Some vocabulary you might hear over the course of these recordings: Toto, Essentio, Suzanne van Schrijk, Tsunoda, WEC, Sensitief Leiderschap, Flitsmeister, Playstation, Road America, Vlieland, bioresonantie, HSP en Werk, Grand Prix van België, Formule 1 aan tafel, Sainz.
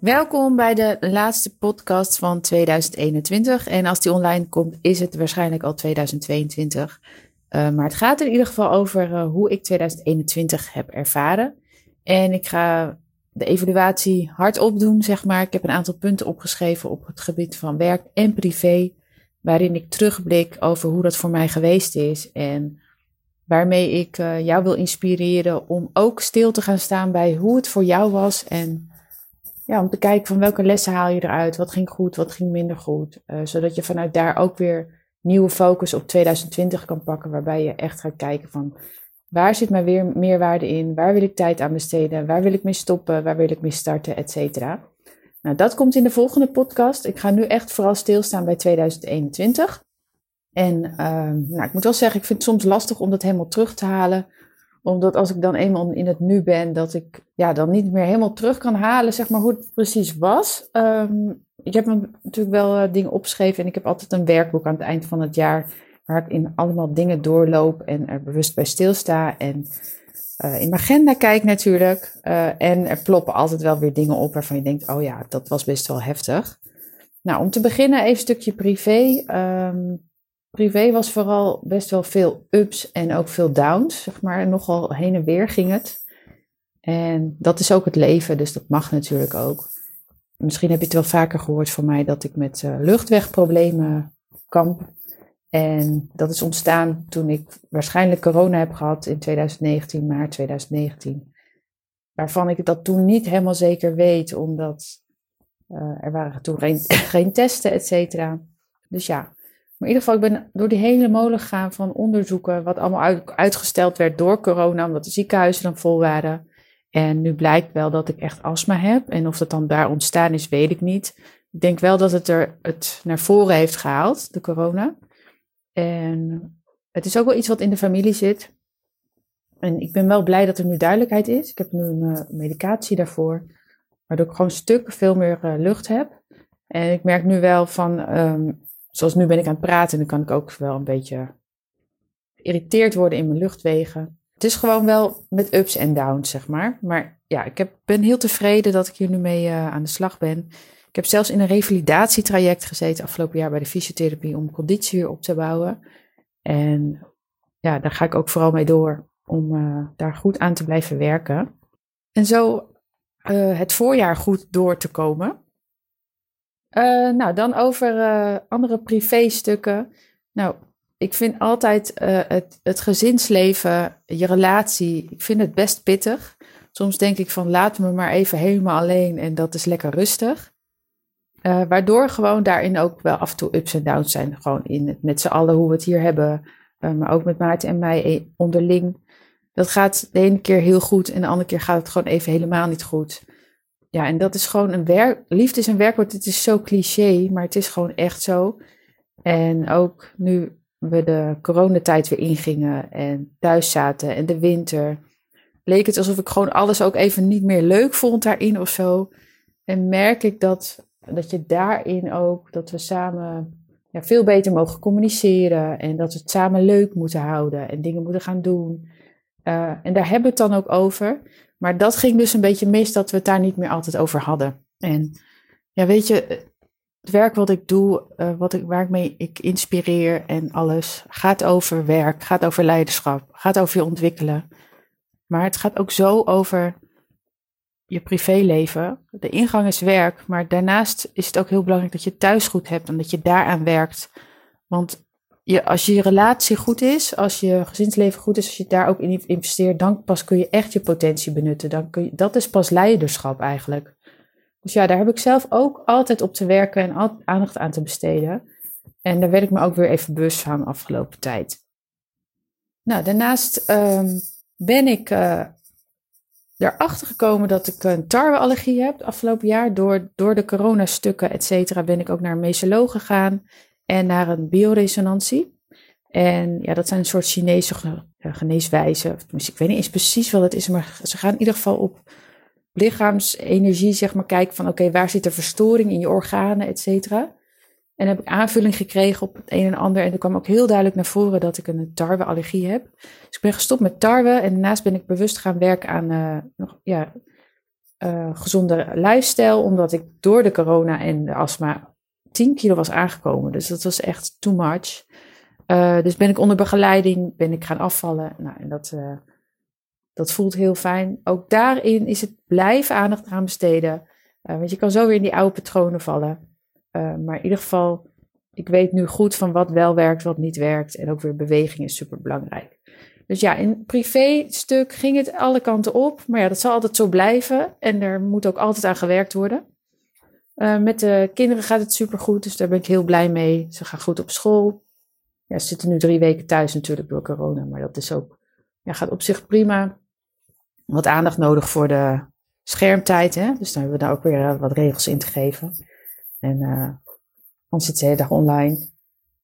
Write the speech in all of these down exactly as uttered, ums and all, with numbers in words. Welkom bij de laatste podcast van tweeduizend eenentwintig. En als die online komt, is het waarschijnlijk al tweeduizend tweeëntwintig. Uh, maar het gaat in ieder geval over uh, hoe ik tweeduizend eenentwintig heb ervaren. En ik ga de evaluatie hardop doen, zeg maar. Ik heb een aantal punten opgeschreven op het gebied van werk en privé, waarin ik terugblik over hoe dat voor mij geweest is en waarmee ik uh, jou wil inspireren om ook stil te gaan staan bij hoe het voor jou was en ja, om te kijken van welke lessen haal je eruit, wat ging goed, wat ging minder goed, uh, zodat je vanuit daar ook weer nieuwe focus op tweeduizend twintig kan pakken, waarbij je echt gaat kijken van waar zit mijn weer meerwaarde in, waar wil ik tijd aan besteden, waar wil ik mee stoppen, waar wil ik mee starten, et cetera. Nou, dat komt in de volgende podcast. Ik ga nu echt vooral stilstaan bij tweeduizend eenentwintig. En uh, nou, ik moet wel zeggen, ik vind het soms lastig om dat helemaal terug te halen. Omdat als ik dan eenmaal in het nu ben, dat ik ja, dan niet meer helemaal terug kan halen, zeg maar, hoe het precies was. Um, ik heb natuurlijk wel uh, dingen opgeschreven en ik heb altijd een werkboek aan het eind van het jaar, waar ik in allemaal dingen doorloop en er bewust bij stilsta en uh, in mijn agenda kijk natuurlijk. Uh, en er ploppen altijd wel weer dingen op waarvan je denkt, oh ja, dat was best wel heftig. Nou, om te beginnen even een stukje privé. Um, Privé was vooral best wel veel ups en ook veel downs, zeg maar. Nogal heen en weer ging het. En dat is ook het leven, dus dat mag natuurlijk ook. Misschien heb je het wel vaker gehoord van mij dat ik met uh, luchtwegproblemen kamp. En dat is ontstaan toen ik waarschijnlijk corona heb gehad in tweeduizend negentien, maart tweeduizend negentien. Waarvan ik dat toen niet helemaal zeker weet, omdat uh, er waren toen geen, geen testen, et cetera. Dus ja. Maar in ieder geval, ik ben door die hele molen gegaan van onderzoeken, wat allemaal uit, uitgesteld werd door corona, omdat de ziekenhuizen dan vol waren. En nu blijkt wel dat ik echt astma heb. En of dat dan daar ontstaan is, weet ik niet. Ik denk wel dat het er het naar voren heeft gehaald, de corona. En het is ook wel iets wat in de familie zit. En ik ben wel blij dat er nu duidelijkheid is. Ik heb nu een uh, medicatie daarvoor, waardoor ik gewoon stukken veel meer uh, lucht heb. En ik merk nu wel van... Um, Zoals nu ben ik aan het praten en dan kan ik ook wel een beetje geïrriteerd worden in mijn luchtwegen. Het is gewoon wel met ups en downs, zeg maar. Maar ja, ik heb, ben heel tevreden dat ik hier nu mee uh, aan de slag ben. Ik heb zelfs in een revalidatietraject gezeten afgelopen jaar bij de fysiotherapie om conditie weer op te bouwen. En ja, daar ga ik ook vooral mee door om uh, daar goed aan te blijven werken. En zo uh, het voorjaar goed door te komen. Uh, nou, dan over uh, andere privéstukken. Nou, ik vind altijd uh, het, het gezinsleven, je relatie, ik vind het best pittig. Soms denk ik van, laat me maar even helemaal alleen en dat is lekker rustig. Uh, waardoor gewoon daarin ook wel af en toe ups en downs zijn. Gewoon in het, met z'n allen hoe we het hier hebben, uh, maar ook met Maarten en mij onderling. Dat gaat de ene keer heel goed en de andere keer gaat het gewoon even helemaal niet goed. Ja, en dat is gewoon een werk. Liefde is een werkwoord. Het is zo cliché, maar het is gewoon echt zo. En ook nu we de coronatijd weer ingingen en thuis zaten en de winter, leek het alsof ik gewoon alles ook even niet meer leuk vond daarin of zo. En merk ik dat, dat je daarin ook, dat we samen ja, veel beter mogen communiceren en dat we het samen leuk moeten houden en dingen moeten gaan doen. Uh, en daar hebben we het dan ook over. Maar dat ging dus een beetje mis dat we het daar niet meer altijd over hadden. En ja, weet je, het werk wat ik doe, uh, wat ik, waar ik mee ik inspireer en alles, gaat over werk, gaat over leiderschap, gaat over je ontwikkelen. Maar het gaat ook zo over je privéleven. De ingang is werk, maar daarnaast is het ook heel belangrijk dat je thuis goed hebt en dat je daaraan werkt. Want je, als je relatie goed is, als je gezinsleven goed is, als je daar ook in investeert, dan pas kun je echt je potentie benutten. Dan kun je, dat is pas leiderschap eigenlijk. Dus ja, daar heb ik zelf ook altijd op te werken en altijd aandacht aan te besteden. En daar werd ik me ook weer even bewust van afgelopen tijd. Nou, daarnaast um, ben ik uh, erachter gekomen dat ik een tarweallergie heb afgelopen jaar. Door, door de coronastukken, et cetera, ben ik ook naar een mesoloog gegaan. En naar een bioresonantie. En ja, dat zijn een soort Chinese ge- geneeswijzen. Ik weet niet eens precies wat het is, maar ze gaan in ieder geval op lichaamsenergie, zeg maar, kijken van oké, okay, waar zit er verstoring in je organen, et cetera. En heb ik aanvulling gekregen op het een en ander. En er kwam ook heel duidelijk naar voren dat ik een tarweallergie heb. Dus ik ben gestopt met tarwe en daarnaast ben ik bewust gaan werken aan uh, nog, ja, uh, gezonde lifestyle, omdat ik door de corona en de astma tien kilo was aangekomen. Dus dat was echt too much. Uh, dus ben ik onder begeleiding, ben ik gaan afvallen. Nou, en dat, uh, dat voelt heel fijn. Ook daarin is het blijven aandacht aan besteden. Uh, want je kan zo weer in die oude patronen vallen. Uh, maar in ieder geval, ik weet nu goed van wat wel werkt, wat niet werkt. En ook weer beweging is super belangrijk. Dus ja, in privé stuk ging het alle kanten op. Maar ja, dat zal altijd zo blijven. En er moet ook altijd aan gewerkt worden. Uh, met de kinderen gaat het super goed, dus daar ben ik heel blij mee. Ze gaan goed op school. Ja, ze zitten nu drie weken thuis natuurlijk door corona, maar dat is ook, ja, gaat op zich prima. Wat aandacht nodig voor de schermtijd, hè? Dus daar hebben we daar ook weer wat regels in te geven. En uh, anders zit ze de hele dag online.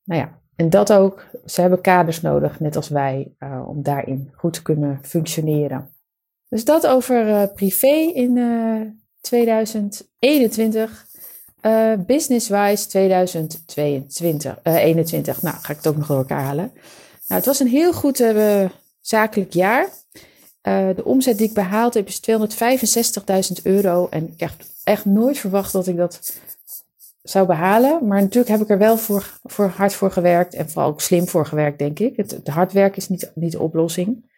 Nou ja, en dat ook. Ze hebben kaders nodig, net als wij, uh, om daarin goed te kunnen functioneren. Dus dat over uh, privé in uh, tweeduizend eenentwintig. Uh, business-wise tweeduizend eenentwintig, nou ga ik het ook nog door elkaar halen. Nou, het was een heel goed uh, zakelijk jaar. Uh, de omzet die ik behaald heb is tweehonderdvijfenzestigduizend euro. En ik heb echt nooit verwacht dat ik dat zou behalen. Maar natuurlijk heb ik er wel voor, voor hard voor gewerkt. En vooral ook slim voor gewerkt, denk ik. Het, het hard werk is niet, niet de oplossing.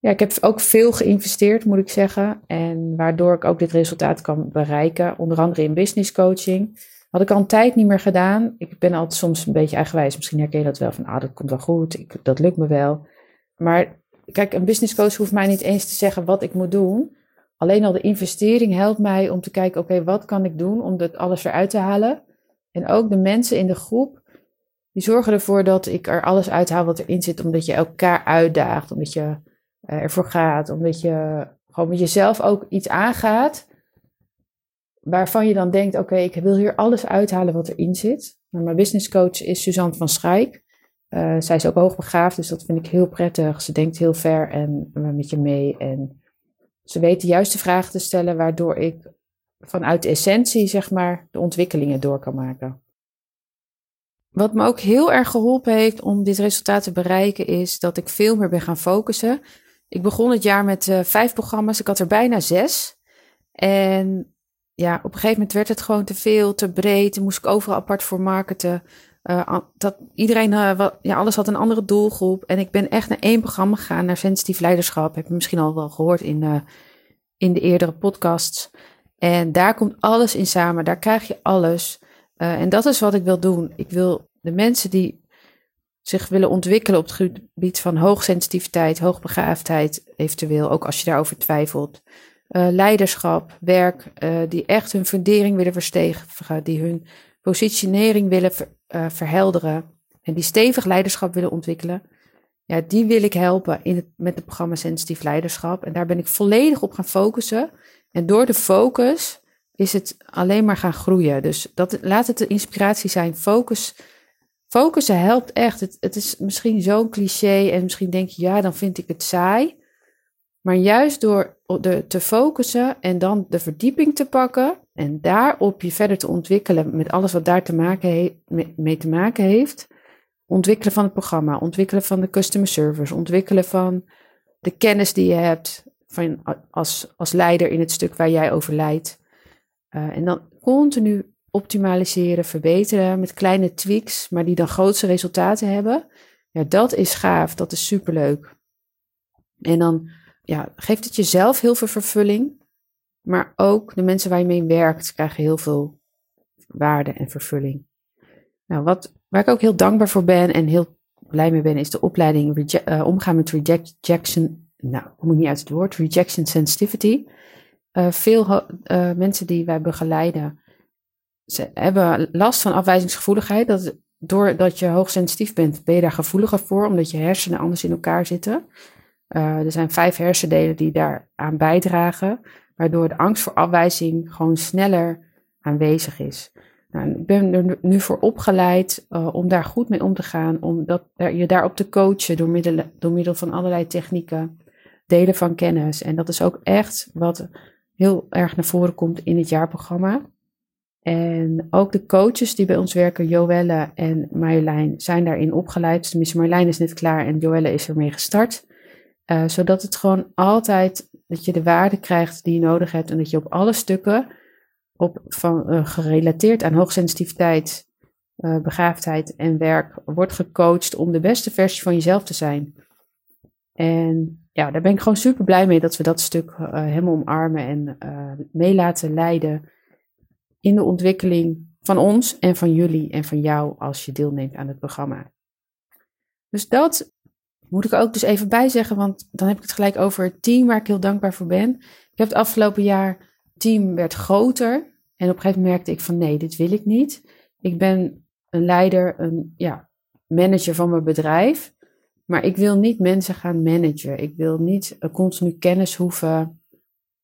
Ja, ik heb ook veel geïnvesteerd, moet ik zeggen. En waardoor ik ook dit resultaat kan bereiken. Onder andere in business coaching. Had ik al een tijd niet meer gedaan. Ik ben altijd soms een beetje eigenwijs. Misschien herken je dat wel van, ah, dat komt wel goed. Ik, dat lukt me wel. Maar kijk, een business coach hoeft mij niet eens te zeggen wat ik moet doen. Alleen al de investering helpt mij om te kijken, oké, okay, wat kan ik doen om dat alles eruit te halen? En ook de mensen in de groep, die zorgen ervoor dat ik er alles uithaal wat erin zit. Omdat je elkaar uitdaagt, omdat je ervoor gaat, omdat je gewoon met jezelf ook iets aangaat waarvan je dan denkt, oké, okay, ik wil hier alles uithalen wat erin zit. Nou, mijn businesscoach is Suzanne van Schrijk. Uh, zij is ook hoogbegaafd, dus dat vind ik heel prettig. Ze denkt heel ver en met je mee en ze weet de juiste vragen te stellen, waardoor ik vanuit de essentie, zeg maar, de ontwikkelingen door kan maken. Wat me ook heel erg geholpen heeft om dit resultaat te bereiken is dat ik veel meer ben gaan focussen. Ik begon het jaar met uh, vijf programma's. Ik had er bijna zes. En ja, op een gegeven moment werd het gewoon te veel, te breed. Dan moest ik overal apart voor marketen. Uh, dat iedereen, uh, wat, ja, alles had een andere doelgroep. En ik ben echt naar één programma gegaan, naar Sensitief Leiderschap. Heb je misschien al wel gehoord in, uh, in de eerdere podcasts. En daar komt alles in samen. Daar krijg je alles. Uh, en dat is wat ik wil doen. Ik wil de mensen die zich willen ontwikkelen op het gebied van hoogsensitiviteit, hoogbegaafdheid, eventueel ook als je daarover twijfelt, uh, leiderschap, werk, uh, die echt hun fundering willen verstevigen, die hun positionering willen ver, uh, verhelderen en die stevig leiderschap willen ontwikkelen. Ja, die wil ik helpen in het, met het programma Sensitief Leiderschap. En daar ben ik volledig op gaan focussen. En door de focus is het alleen maar gaan groeien. Dus dat, laat het de inspiratie zijn. Focus, focussen helpt echt. Het, het is misschien zo'n cliché en misschien denk je, ja, dan vind ik het saai. Maar juist door de, te focussen en dan de verdieping te pakken en daarop je verder te ontwikkelen met alles wat daar te maken he, mee te maken heeft. Ontwikkelen van het programma, ontwikkelen van de customer service, ontwikkelen van de kennis die je hebt van, als, als leider in het stuk waar jij over leidt. Uh, en dan continu optimaliseren, verbeteren met kleine tweaks, maar die dan grootste resultaten hebben. Ja, dat is gaaf, dat is superleuk. En dan ja, geeft het jezelf heel veel vervulling, maar ook de mensen waar je mee werkt krijgen heel veel waarde en vervulling. Nou, wat, waar ik ook heel dankbaar voor ben en heel blij mee ben, is de opleiding reje- uh, omgaan met rejection, nou, kom ik niet uit het woord, rejection sensitivity. Uh, veel ho- uh, mensen die wij begeleiden, ze hebben last van afwijzingsgevoeligheid. Dat, doordat je hoogsensitief bent, ben je daar gevoeliger voor, omdat je hersenen anders in elkaar zitten. Uh, er zijn vijf hersendelen die daaraan bijdragen, waardoor de angst voor afwijzing gewoon sneller aanwezig is. Nou, ik ben er nu voor opgeleid uh, om daar goed mee om te gaan, om dat, je daarop te coachen door middel, door middel van allerlei technieken, delen van kennis. En dat is ook echt wat heel erg naar voren komt in het jaarprogramma. En ook de coaches die bij ons werken, Joelle en Marjolein, zijn daarin opgeleid. Tenminste, Marjolein is net klaar en Joelle is ermee gestart. Uh, zodat het gewoon altijd dat je de waarde krijgt die je nodig hebt en dat je op alle stukken, op, van, uh, gerelateerd aan hoogsensitiviteit, uh, begaafdheid en werk, wordt gecoacht om de beste versie van jezelf te zijn. En ja, daar ben ik gewoon super blij mee dat we dat stuk uh, helemaal omarmen en uh, mee laten leiden in de ontwikkeling van ons en van jullie en van jou als je deelneemt aan het programma. Dus dat moet ik ook dus even bijzeggen, want dan heb ik het gelijk over het team waar ik heel dankbaar voor ben. Ik heb het afgelopen jaar, het team werd groter en op een gegeven moment merkte ik van nee, dit wil ik niet. Ik ben een leider, een ja, manager van mijn bedrijf, maar ik wil niet mensen gaan managen. Ik wil niet uh, continu kennis hoeven,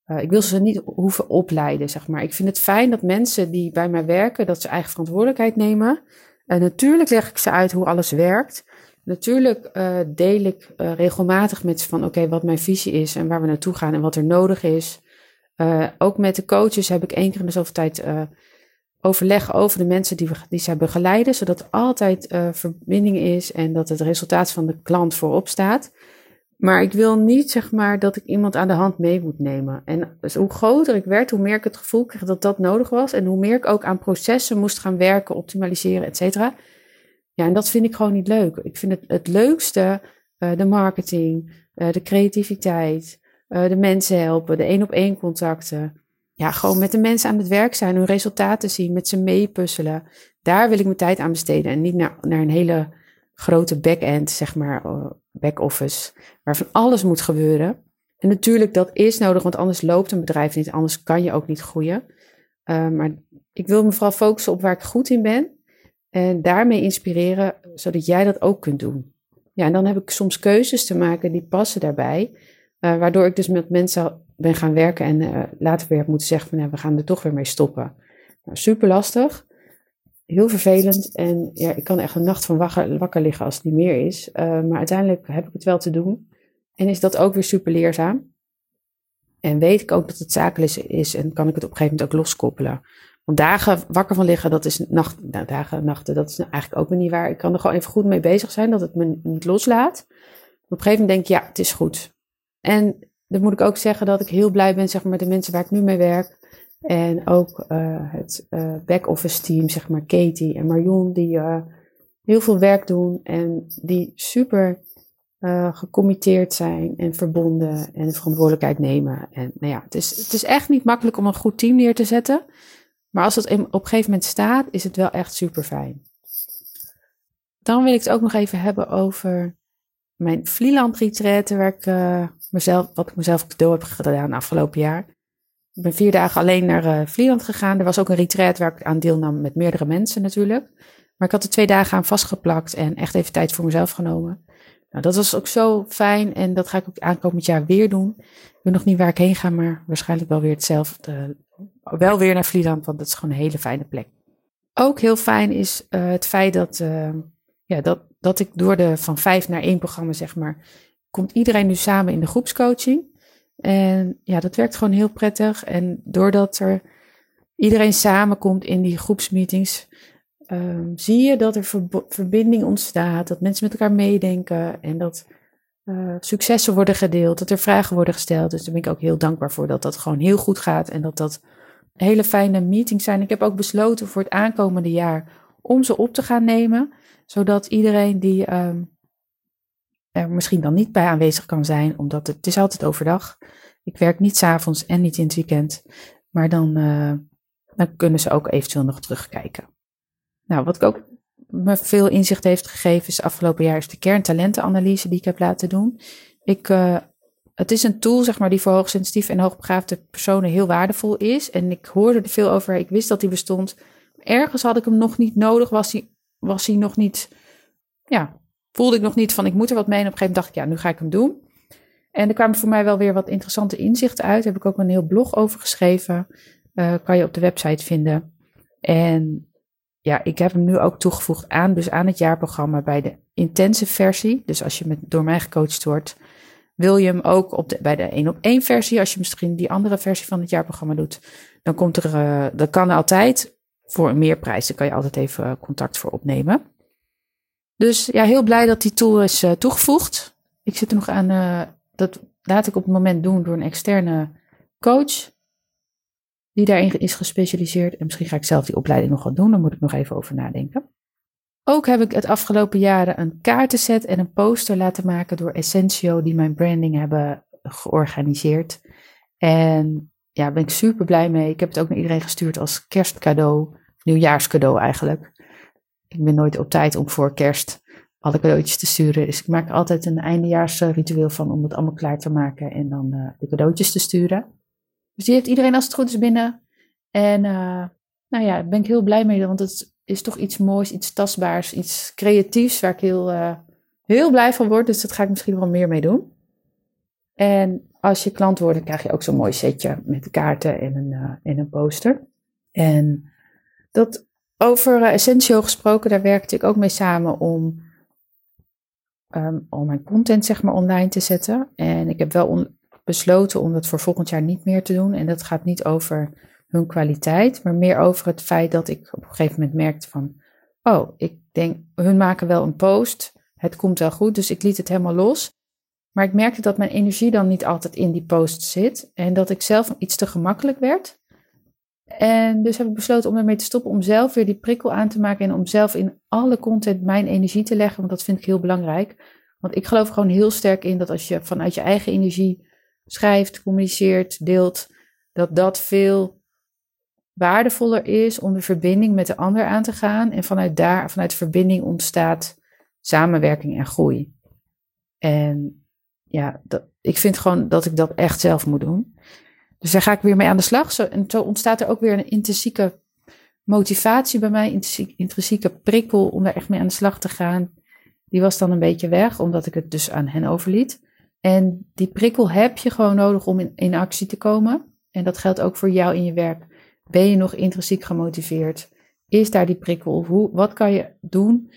uh, ik wil ze niet hoeven opleiden, zeg maar. Ik vind het fijn dat mensen die bij mij werken, dat ze eigen verantwoordelijkheid nemen. En natuurlijk leg ik ze uit hoe alles werkt. Natuurlijk uh, deel ik uh, regelmatig met ze van oké, okay, wat mijn visie is en waar we naartoe gaan en wat er nodig is. Uh, ook met de coaches heb ik één keer in de zoveel tijd uh, overleg over de mensen die, we, die zij begeleiden, zodat er altijd uh, verbinding is en dat het resultaat van de klant voorop staat. Maar ik wil niet, zeg maar, dat ik iemand aan de hand mee moet nemen. En dus hoe groter ik werd, hoe meer ik het gevoel kreeg dat dat nodig was en hoe meer ik ook aan processen moest gaan werken, optimaliseren, et cetera. Ja, en dat vind ik gewoon niet leuk. Ik vind het, het leukste uh, de marketing, uh, de creativiteit, uh, de mensen helpen, de één-op-één contacten. Ja, gewoon met de mensen aan het werk zijn, hun resultaten zien, met ze meepuzzelen. Daar wil ik mijn tijd aan besteden en niet naar, naar een hele grote back-end, zeg maar, uh, back-office, waarvan alles moet gebeuren. En natuurlijk, dat is nodig, want anders loopt een bedrijf niet, anders kan je ook niet groeien. Uh, maar ik wil me vooral focussen op waar ik goed in ben. En daarmee inspireren, zodat jij dat ook kunt doen. Ja, en dan heb ik soms keuzes te maken die passen daarbij. Uh, waardoor ik dus met mensen ben gaan werken en uh, later weer heb moeten zeggen van, nou, we gaan er toch weer mee stoppen. Nou, super lastig. Heel vervelend. En ja, ik kan echt een nacht van wakker, wakker liggen als het niet meer is. Uh, maar uiteindelijk heb ik het wel te doen. En is dat ook weer super leerzaam. En weet ik ook dat het zakelijk is en kan ik het op een gegeven moment ook loskoppelen. Want dagen wakker van liggen, dat is nacht, nou, dagen, nachten, dat is nou eigenlijk ook weer niet waar. Ik kan er gewoon even goed mee bezig zijn, dat het me niet loslaat. Op een gegeven moment denk ik, ja, het is goed. En dan moet ik ook zeggen dat ik heel blij ben, zeg maar, met de mensen waar ik nu mee werk. En ook uh, het uh, back-office team, zeg maar, Katie en Marion, die uh, heel veel werk doen. En die super uh, gecommitteerd zijn en verbonden en verantwoordelijkheid nemen. En nou ja, het is, het is echt niet makkelijk om een goed team neer te zetten. Maar als het op een gegeven moment staat, is het wel echt super fijn. Dan wil ik het ook nog even hebben over mijn Vlieland retraite, waar ik uh, mezelf, wat ik mezelf cadeau heb gedaan afgelopen jaar. Ik ben vier dagen alleen naar uh, Vlieland gegaan. Er was ook een retraite waar ik aan deelnam met meerdere mensen natuurlijk. Maar ik had er twee dagen aan vastgeplakt en echt even tijd voor mezelf genomen. Nou, dat was ook zo fijn en dat ga ik ook aankomend jaar weer doen. Ik weet nog niet waar ik heen ga, maar waarschijnlijk wel weer hetzelfde. Wel weer naar Vlieland, want dat is gewoon een hele fijne plek. Ook heel fijn is uh, het feit dat, uh, ja, dat, dat ik door de van vijf naar één programma, zeg maar, komt iedereen nu samen in de groepscoaching. En ja, dat werkt gewoon heel prettig. En doordat er iedereen samenkomt in die groepsmeetings, um, zie je dat er verbo- verbinding ontstaat, dat mensen met elkaar meedenken en dat Uh, successen worden gedeeld, dat er vragen worden gesteld. Dus daar ben ik ook heel dankbaar voor dat dat gewoon heel goed gaat en dat dat hele fijne meetings zijn. Ik heb ook besloten voor het aankomende jaar om ze op te gaan nemen, zodat iedereen die uh, er misschien dan niet bij aanwezig kan zijn, omdat het, het is altijd overdag. Ik werk niet 's avonds en niet in het weekend, maar dan, uh, dan kunnen ze ook eventueel nog terugkijken. Nou, wat ik ook me veel inzicht heeft gegeven is afgelopen jaar is de kerntalentenanalyse die ik heb laten doen. Ik, uh, het is een tool, zeg maar, die voor hoogsensitief en hoogbegaafde personen heel waardevol is. En ik hoorde er veel over. Ik wist dat die bestond. Ergens had ik hem nog niet nodig. Was hij was hij nog niet, ja, voelde ik nog niet van ik moet er wat mee. En op een gegeven moment dacht ik, ja, nu ga ik hem doen. En er kwamen voor mij wel weer wat interessante inzichten uit. Daar heb ik ook een heel blog over geschreven. Uh, kan je op de website vinden. En ja, ik heb hem nu ook toegevoegd aan, dus aan het jaarprogramma bij de intensive versie. Dus als je met, door mij gecoacht wordt, wil je hem ook op de, bij de één-op-één versie. Als je misschien die andere versie van het jaarprogramma doet, dan komt er, uh, dat kan altijd voor een meerprijs. Daar kan je altijd even contact voor opnemen. Dus ja, heel blij dat die tool is uh, toegevoegd. Ik zit er nog aan, uh, dat laat ik op het moment doen door een externe coach die daarin is gespecialiseerd. En misschien ga ik zelf die opleiding nog wat doen, daar moet ik nog even over nadenken. Ook heb ik het afgelopen jaren een kaartenset en een poster laten maken door Essentio, die mijn branding hebben georganiseerd. En ja, daar ben ik super blij mee. Ik heb het ook naar iedereen gestuurd als kerstcadeau, nieuwjaarscadeau eigenlijk. Ik ben nooit op tijd om voor kerst alle cadeautjes te sturen. Dus ik maak er altijd een eindejaarsritueel van om het allemaal klaar te maken en dan uh, de cadeautjes te sturen. Dus die heeft iedereen als het goed is binnen. En uh, nou ja, daar ben ik heel blij mee, want het is toch iets moois, iets tastbaars, iets creatiefs waar ik heel, uh, heel blij van word. Dus dat ga ik misschien wel meer mee doen. En als je klant wordt, dan krijg je ook zo'n mooi setje met kaarten en een, uh, en een poster. En dat over uh, Essentio gesproken, daar werkte ik ook mee samen om um, al mijn content zeg maar online te zetten. En ik heb wel on- besloten om dat voor volgend jaar niet meer te doen. En dat gaat niet over hun kwaliteit, maar meer over het feit dat ik op een gegeven moment merkte van, oh, ik denk, hun maken wel een post, het komt wel goed, dus ik liet het helemaal los. Maar ik merkte dat mijn energie dan niet altijd in die post zit en dat ik zelf iets te gemakkelijk werd. En dus heb ik besloten om ermee te stoppen, om zelf weer die prikkel aan te maken en om zelf in alle content mijn energie te leggen, want dat vind ik heel belangrijk. Want ik geloof gewoon heel sterk in dat als je vanuit je eigen energie schrijft, communiceert, deelt, dat dat veel waardevoller is om de verbinding met de ander aan te gaan. En vanuit daar, vanuit verbinding ontstaat samenwerking en groei. En ja, dat, ik vind gewoon dat ik dat echt zelf moet doen. Dus daar ga ik weer mee aan de slag. Zo, en zo ontstaat er ook weer een intrinsieke motivatie bij mij, intrinsieke, intrinsieke prikkel om daar echt mee aan de slag te gaan. Die was dan een beetje weg, omdat ik het dus aan hen overliet. En die prikkel heb je gewoon nodig om in, in actie te komen. En dat geldt ook voor jou in je werk. Ben je nog intrinsiek gemotiveerd? Is daar die prikkel? Hoe, wat kan je doen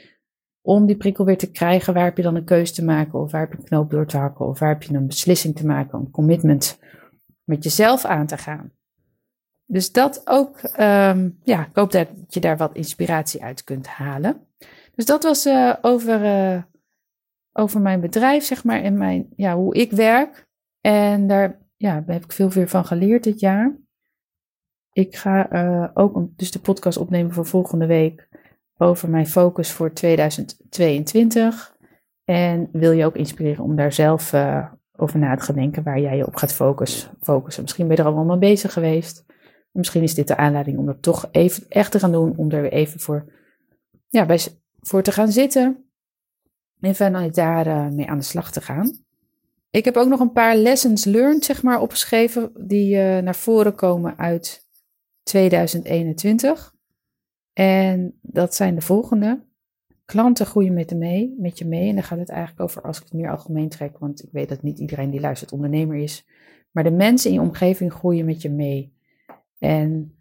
om die prikkel weer te krijgen? Waar heb je dan een keuze te maken? Of waar heb je een knoop door te hakken? Of waar heb je een beslissing te maken? Een commitment met jezelf aan te gaan. Dus dat ook, um, ja, ik hoop dat je daar wat inspiratie uit kunt halen. Dus dat was uh, over, uh, over mijn bedrijf, zeg maar, en mijn, ja, hoe ik werk. En daar, ja, daar heb ik veel weer van geleerd dit jaar. Ik ga uh, ook een, dus de podcast opnemen voor volgende week over mijn focus voor tweeduizend tweeëntwintig. En wil je ook inspireren om daar zelf uh, over na te gaan denken waar jij je op gaat focus, focussen. Misschien ben je er allemaal mee bezig geweest. Misschien is dit de aanleiding om dat toch even echt te gaan doen. Om er weer even voor, ja, bij, voor te gaan zitten. En vanuit daar uh, mee aan de slag te gaan. Ik heb ook nog een paar lessons learned zeg maar, opgeschreven die uh, naar voren komen uit tweeduizend eenentwintig. En dat zijn de volgende. Klanten groeien met, de mee, met je mee. En daar gaat het eigenlijk over als ik het meer algemeen trek. Want ik weet dat niet iedereen die luistert ondernemer is. Maar de mensen in je omgeving groeien met je mee. En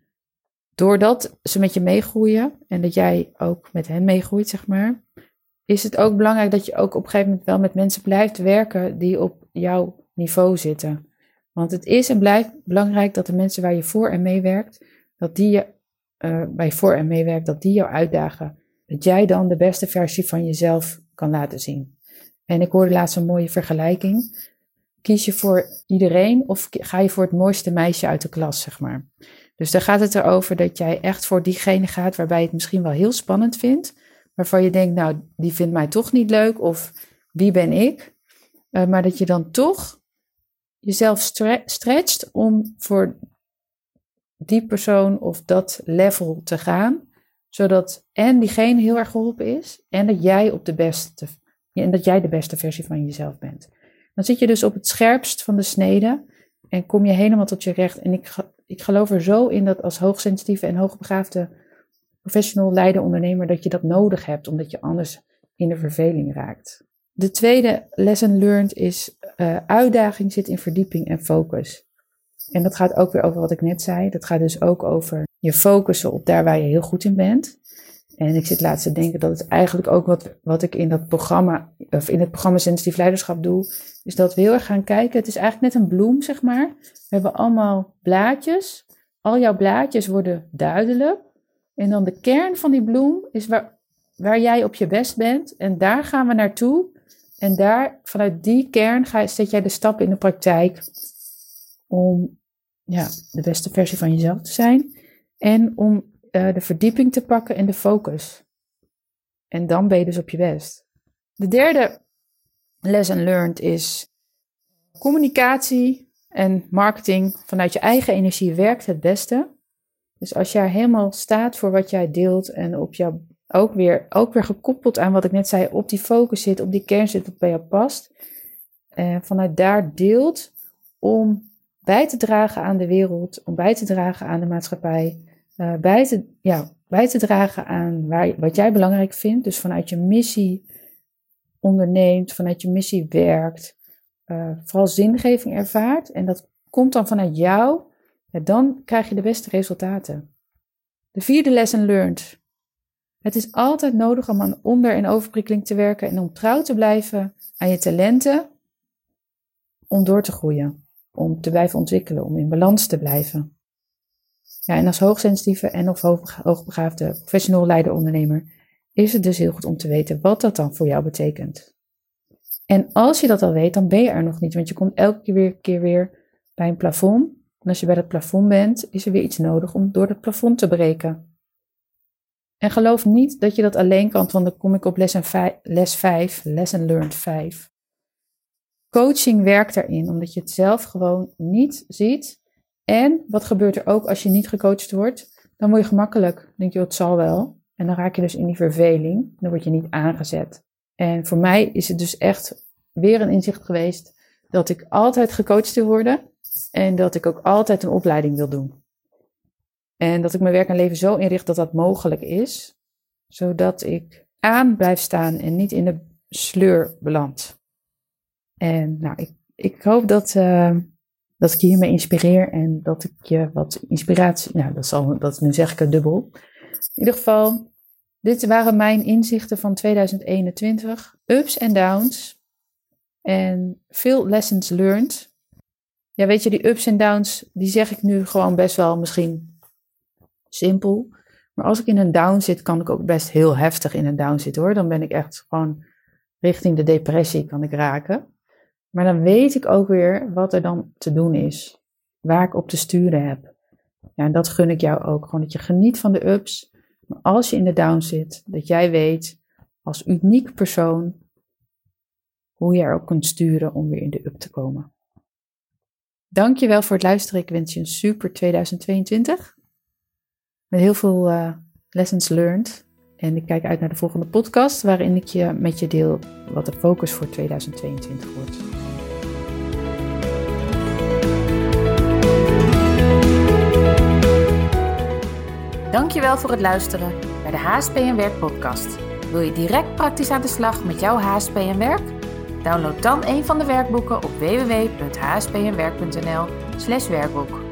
doordat ze met je meegroeien. En dat jij ook met hen meegroeit zeg maar. Is het ook belangrijk dat je ook op een gegeven moment wel met mensen blijft werken. Die op jouw niveau zitten. Want het is en blijft belangrijk dat de mensen waar je voor en mee werkt, dat die je, uh, bij voor en mee werkt, dat die jou uitdagen. Dat jij dan de beste versie van jezelf kan laten zien. En ik hoorde laatst een mooie vergelijking. Kies je voor iedereen of ga je voor het mooiste meisje uit de klas, zeg maar. Dus daar gaat het erover dat jij echt voor diegene gaat waarbij je het misschien wel heel spannend vindt. Waarvan je denkt, nou, die vindt mij toch niet leuk of wie ben ik? Uh, maar dat je dan toch jezelf stre- stretcht om voor die persoon of dat level te gaan, zodat en diegene heel erg geholpen is en dat jij op de beste en dat jij de beste versie van jezelf bent. Dan zit je dus op het scherpst van de snede en kom je helemaal tot je recht. En ik, ik geloof er zo in dat als hoogsensitieve en hoogbegaafde professional leider ondernemer dat je dat nodig hebt, omdat je anders in de verveling raakt. De tweede lesson learned is uh, uitdaging zit in verdieping en focus. En dat gaat ook weer over wat ik net zei. Dat gaat dus ook over je focussen op daar waar je heel goed in bent. En ik zit laatst te denken dat het eigenlijk ook wat, wat ik in dat programma, of in het programma Sensitief Leiderschap doe, is dat we heel erg gaan kijken. Het is eigenlijk net een bloem, zeg maar. We hebben allemaal blaadjes. Al jouw blaadjes worden duidelijk. En dan de kern van die bloem is waar, waar jij op je best bent. En daar gaan we naartoe. En daar, vanuit die kern ga, zet jij de stappen in de praktijk om ja, de beste versie van jezelf te zijn. En om uh, de verdieping te pakken en de focus. En dan ben je dus op je best. De derde lesson learned is communicatie en marketing vanuit je eigen energie werkt het beste. Dus als jij helemaal staat voor wat jij deelt en op jou, ook, weer, ook weer gekoppeld aan wat ik net zei, op die focus zit, op die kern zit wat bij jou past. En vanuit daar deelt om bij te dragen aan de wereld, om bij te dragen aan de maatschappij, uh, bij, te, ja, bij te dragen aan waar, wat jij belangrijk vindt. Dus vanuit je missie onderneemt, vanuit je missie werkt, uh, vooral zingeving ervaart. En dat komt dan vanuit jou. Ja, dan krijg je de beste resultaten. De vierde lesson learned. Het is altijd nodig om aan onder- en overprikkeling te werken en om trouw te blijven aan je talenten, om door te groeien, om te blijven ontwikkelen, om in balans te blijven. Ja, en als hoogsensitieve en of hoogbegaafde professional leider-ondernemer is het dus heel goed om te weten wat dat dan voor jou betekent. En als je dat al weet, dan ben je er nog niet, want je komt elke keer weer bij een plafond. En als je bij dat plafond bent, is er weer iets nodig om door dat plafond te breken. En geloof niet dat je dat alleen kan, want dan kom ik op les vijf, lesson learned vijf. Coaching werkt daarin, omdat je het zelf gewoon niet ziet. En wat gebeurt er ook als je niet gecoacht wordt? Dan word je gemakkelijk, dan denk je, het zal wel. En dan raak je dus in die verveling, dan word je niet aangezet. En voor mij is het dus echt weer een inzicht geweest dat ik altijd gecoacht wil worden. En dat ik ook altijd een opleiding wil doen. En dat ik mijn werk en leven zo inricht dat dat mogelijk is. Zodat ik aan blijf staan en niet in de sleur beland. En nou, ik, ik hoop dat, uh, dat ik je hiermee inspireer. En dat ik je wat inspiratie... Nou, dat zal, dat, nu zeg ik het dubbel. In ieder geval, dit waren mijn inzichten van tweeduizend eenentwintig. Ups en downs. En veel lessons learned. Ja, weet je, die ups en downs, die zeg ik nu gewoon best wel misschien simpel. Maar als ik in een down zit, kan ik ook best heel heftig in een down zitten hoor. Dan ben ik echt gewoon richting de depressie kan ik raken. Maar dan weet ik ook weer wat er dan te doen is. Waar ik op te sturen heb. Ja, en dat gun ik jou ook. Gewoon dat je geniet van de ups. Maar als je in de down zit, dat jij weet als uniek persoon hoe je erop kunt sturen om weer in de up te komen. Dankjewel voor het luisteren. Ik wens je een super tweeduizend tweeëntwintig. Met heel veel uh, lessons learned. En ik kijk uit naar de volgende podcast, waarin ik je met je deel wat de focus voor tweeduizend tweeëntwintig wordt. Dankjewel voor het luisteren naar de H S P en Werk podcast. Wil je direct praktisch aan de slag met jouw H S P en Werk? Download dan een van de werkboeken op w w w punt h s p n werk punt n l slash werkboek.